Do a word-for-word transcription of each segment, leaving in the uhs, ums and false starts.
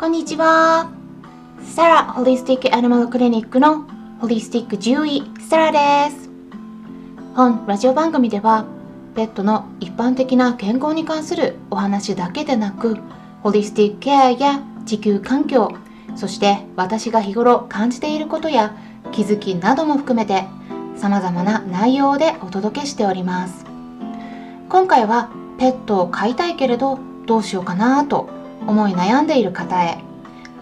こんにちは。サラホリスティックアニマルクリニックのホリスティック獣医サラです。本ラジオ番組ではペットの一般的な健康に関するお話だけでなく、ホリスティックケアや地球環境、そして私が日頃感じていることや気づきなども含めて様々な内容でお届けしております。今回はペットを飼いたいけれどどうしようかなと思い悩んでいる方へ、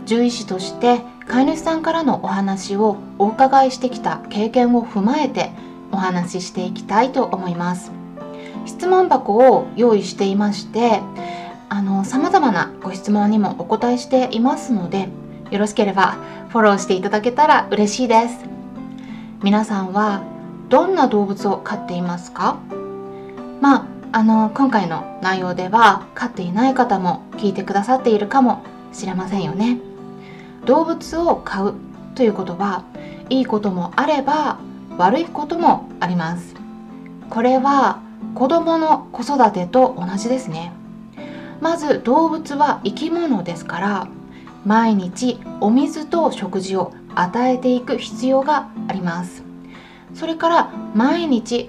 獣医師として飼い主さんからのお話をお伺いしてきた経験を踏まえてお話ししていきたいと思います。質問箱を用意していまして、あの様々なご質問にもお答えしていますので、よろしければフォローしていただけたら嬉しいです。皆さんはどんな動物を飼っていますか？まああの今回の内容では飼っていない方も聞いてくださっているかもしれませんよね。動物を飼うということは、いいこともあれば悪いこともあります。これは子供の子育てと同じですね。まず動物は生き物ですから、毎日お水と食事を与えていく必要があります。それから毎日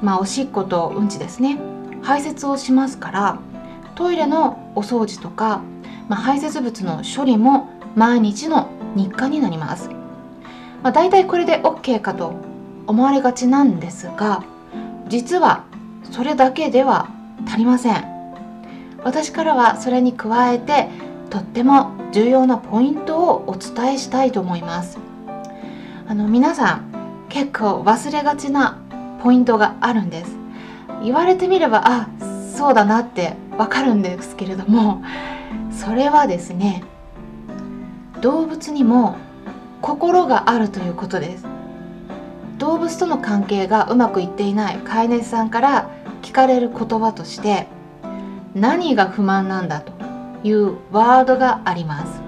まあ、おしっことうんちですね、排泄をしますから、トイレのお掃除とか、まあ、排泄物の処理も毎日の日課になります。まあ、だいたいこれで オーケー かと思われがちなんですが、実はそれだけでは足りません。私からはそれに加えてとっても重要なポイントをお伝えしたいと思います。あの皆さん結構忘れがちなポイントがあるんです。言われてみれば、あ、そうだなってわかるんですけれども、それはですね、動物にも心があるということです。動物との関係がうまくいっていない飼い主さんから聞かれる言葉として、何が不満なんだというワードがあります。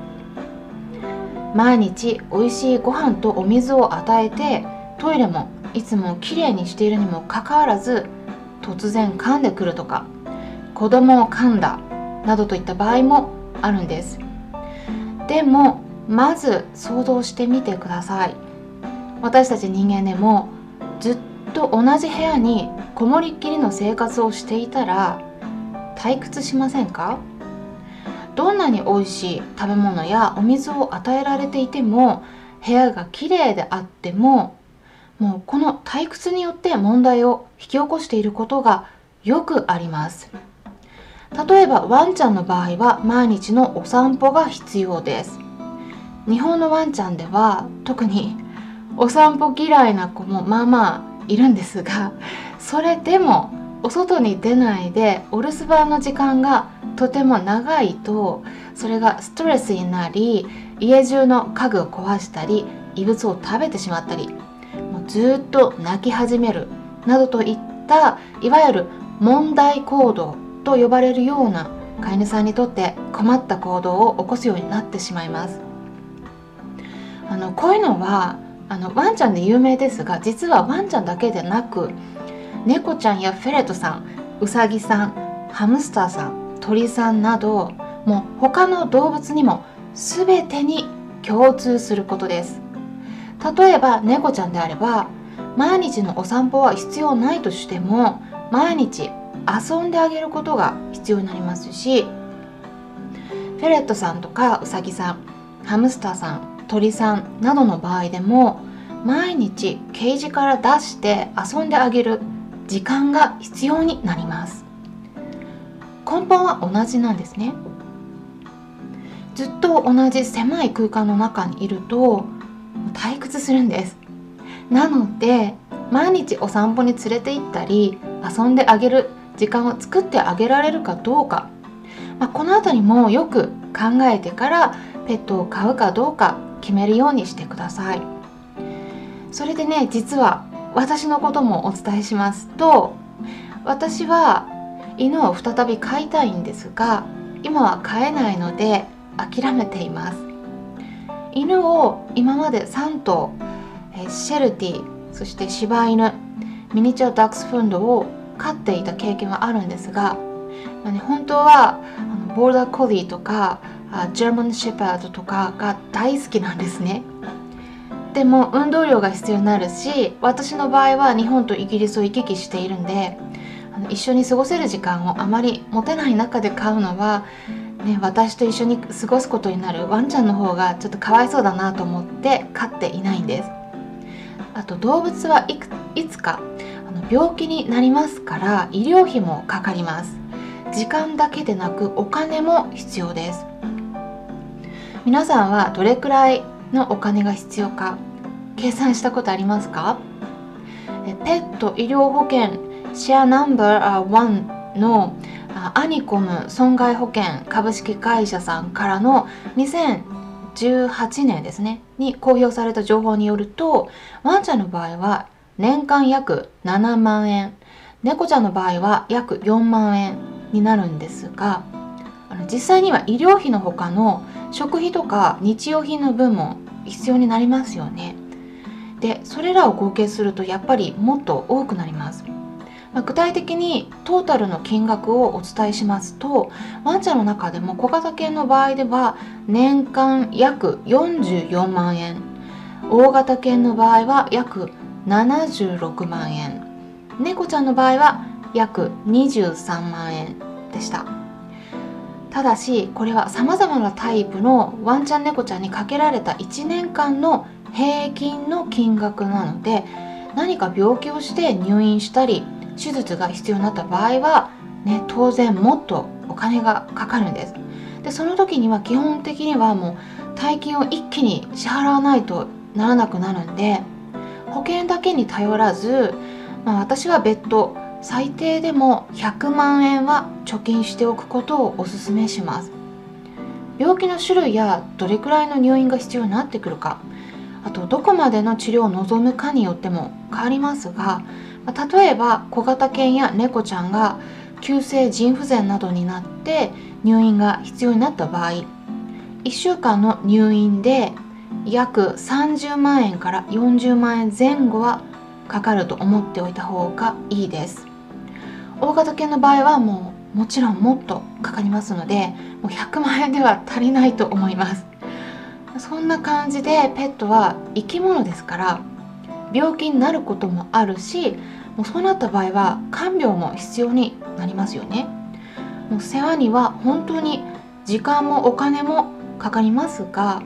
毎日おいしいご飯とお水を与えて、トイレもいつもきれいにしているにもかかわらず突然噛んでくるとか、子供を噛んだなどといった場合もあるんです。でもまず想像してみてください。私たち人間でもずっと同じ部屋にこもりっきりの生活をしていたら退屈しませんか？どんなに美味しい食べ物やお水を与えられていても、部屋がきれいであっても、もうこの退屈によって問題を引き起こしていることがよくあります。例えばワンちゃんの場合は毎日のお散歩が必要です。日本のワンちゃんでは特にお散歩嫌いな子もまあまあいるんですが、それでもお外に出ないでお留守番の時間がとても長いと、それがストレスになり、家中の家具を壊したり、異物を食べてしまったり、ずっと泣き始めるなどといったいわゆる問題行動と呼ばれるような飼い主さんにとって困った行動を起こすようになってしまいます。あのこういうのはあのワンちゃんで有名ですが、実はワンちゃんだけでなく猫ちゃんやフェレットさん、ウサギさん、ハムスターさん、鳥さんなど、もう他の動物にも全てに共通することです。例えば猫ちゃんであれば毎日のお散歩は必要ないとしても、毎日遊んであげることが必要になりますし、フェレットさんとかウサギさん、ハムスターさん、鳥さんなどの場合でも毎日ケージから出して遊んであげる時間が必要になります。根本は同じなんですね。ずっと同じ狭い空間の中にいると退屈するんです。なので毎日お散歩に連れて行ったり遊んであげる時間を作ってあげられるかどうか、まあ、このあたりもよく考えてからペットを飼うかどうか決めるようにしてください。それでね、実は私のこともお伝えしますと、私は犬を再び飼いたいんですが、今は飼えないので諦めています。犬を今までさんとう、シェルティ、そして柴犬、ミニチュアダックスフンドを飼っていた経験はあるんですが、まあね、本当はあのボールダーコリーとかジャーマン・シェパードとかが大好きなんですね。でも運動量が必要になるし、私の場合は日本とイギリスを行き来しているんで、あの一緒に過ごせる時間をあまり持てない中で飼うのは、ね、私と一緒に過ごすことになるワンちゃんの方がちょっとかわいそうだなと思って飼っていないんです。あと動物はいく、いつかあの病気になりますから、医療費もかかります。時間だけでなくお金も必要です。皆さんはどれくらいのお金が必要か計算したことありますか？ペット医療保険シェアナンバーワンのアニコム損害保険株式会社さんからのにせんじゅうはちねんですねに公表された情報によると、ワンちゃんの場合は年間約ななまんえん、猫ちゃんの場合は約よんまんえんになるんですが、実際には医療費のほかの食費とか日用品の分も必要になりますよね。でそれらを合計するとやっぱりもっと多くなります。まあ、具体的にトータルの金額をお伝えしますと、ワンちゃんの中でも小型犬の場合では年間約よんじゅうよんまんえん、大型犬の場合は約ななじゅうろくまんえん、猫ちゃんの場合は約にじゅうさんまんえんでした。ただしこれはさまざまなタイプのワンちゃん猫ちゃんにかけられたいちねんかんの平均の金額なので、何か病気をして入院したり手術が必要になった場合は、ね、当然もっとお金がかかるんです。でその時には基本的にはもう大金を一気に支払わないとならなくなるんで、保険だけに頼らず、まあ、私は別途最低でもひゃくまんえんは貯金しておくことをおすすめします。病気の種類やどれくらいの入院が必要になってくるか、あとどこまでの治療を望むかによっても変わりますが、例えば小型犬や猫ちゃんが急性腎不全などになって入院が必要になった場合、いっしゅうかんの入院で約さんじゅうまんえんからよんじゅうまんえんまえ後はかかると思っておいた方がいいです。大型犬の場合はもうもちろんもっとかかりますので、もうひゃくまんえんでは足りないと思います。そんな感じでペットは生き物ですから、病気になることもあるし、もうそうなった場合は看病も必要になりますよね。もう世話には本当に時間もお金もかかりますが、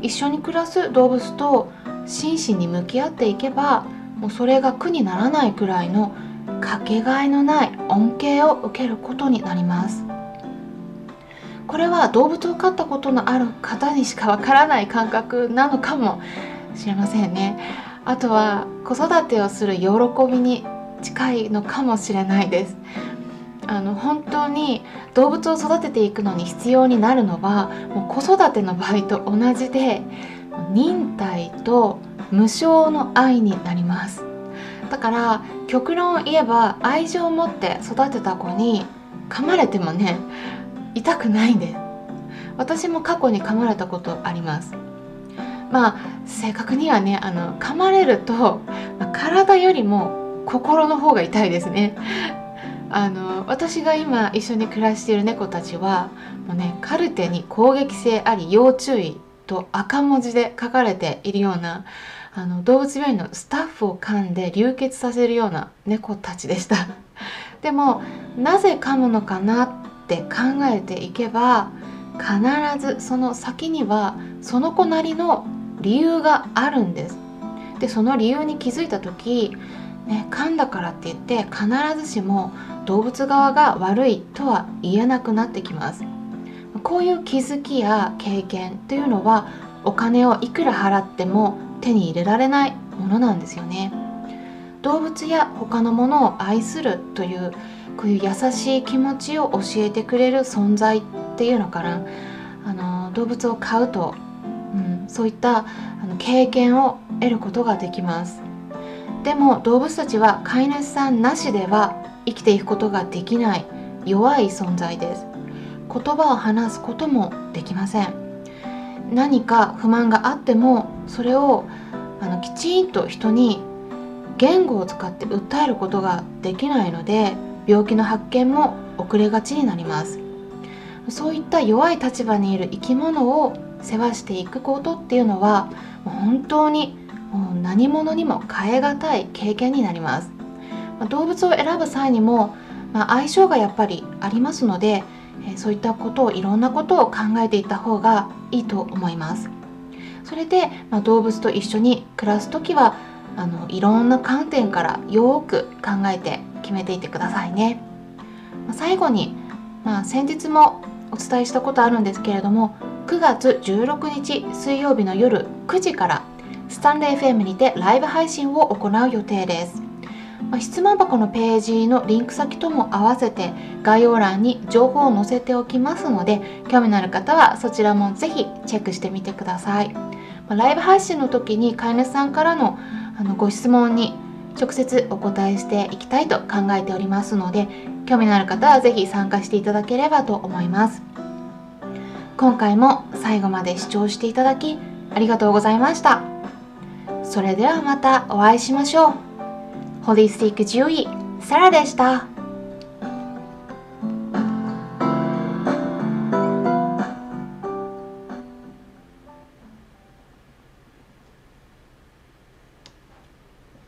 一緒に暮らす動物と真摯に向き合っていけば、もうそれが苦にならないくらいのかけがえのない恩恵を受けることになります。これは動物を飼ったことのある方にしかわからない感覚なのかもしれませんね。あとは子育てをする喜びに近いのかもしれないです。あの本当に動物を育てていくのに必要になるのは、もう子育ての場合と同じで忍耐と無償の愛になります。だから極論を言えば、愛情を持って育てた子に噛まれてもね、痛くないんです。私も過去に噛まれたことあります。まあ正確にはね、あの噛まれると体よりも心の方が痛いですね。あの私が今一緒に暮らしている猫たちはもうね、カルテに攻撃性あり要注意と赤文字で書かれているような、あの動物病院のスタッフを噛んで流血させるような猫たちでした。でもなぜ噛むのかなって考えていけば、必ずその先にはその子なりの理由があるんです。でその理由に気づいた時、ね、噛んだからって言って必ずしも動物側が悪いとは言えなくなってきます。こういう気づきや経験というのは、お金をいくら払っても手に入れられないものなんですよね。動物や他のものを愛するという、こういう優しい気持ちを教えてくれる存在っていうのかな。あの動物を飼うと、うん、そういったあの経験を得ることができます。でも動物たちは飼い主さんなしでは生きていくことができない弱い存在です。言葉を話すこともできません。何か不満があっても、それをあのきちんと人に言語を使って訴えることができないので、病気の発見も遅れがちになります。そういった弱い立場にいる生き物を世話していくことっていうのは本当に何者にも代え難い経験になります。動物を選ぶ際にも相性がやっぱりありますので、そういったことをいろんなことを考えていった方がいいと思います。それで動物と一緒に暮らす時はあのいろんな観点からよく考えて決めていってくださいね。最後に、まあ、先日もお伝えしたことあるんですけれども、くがつじゅうろくにち水曜日の夜くじからスタンレー エフエム にてライブ配信を行う予定です。まあ、質問箱のページのリンク先とも合わせて概要欄に情報を載せておきますので、興味のある方はそちらもぜひチェックしてみてください。まあ、ライブ配信の時に飼い主さんからのあのご質問に直接お答えしていきたいと考えておりますので、興味のある方はぜひ参加していただければと思います。今回も最後まで視聴していただきありがとうございました。それではまたお会いしましょう。ホリスティック獣医、サラでした。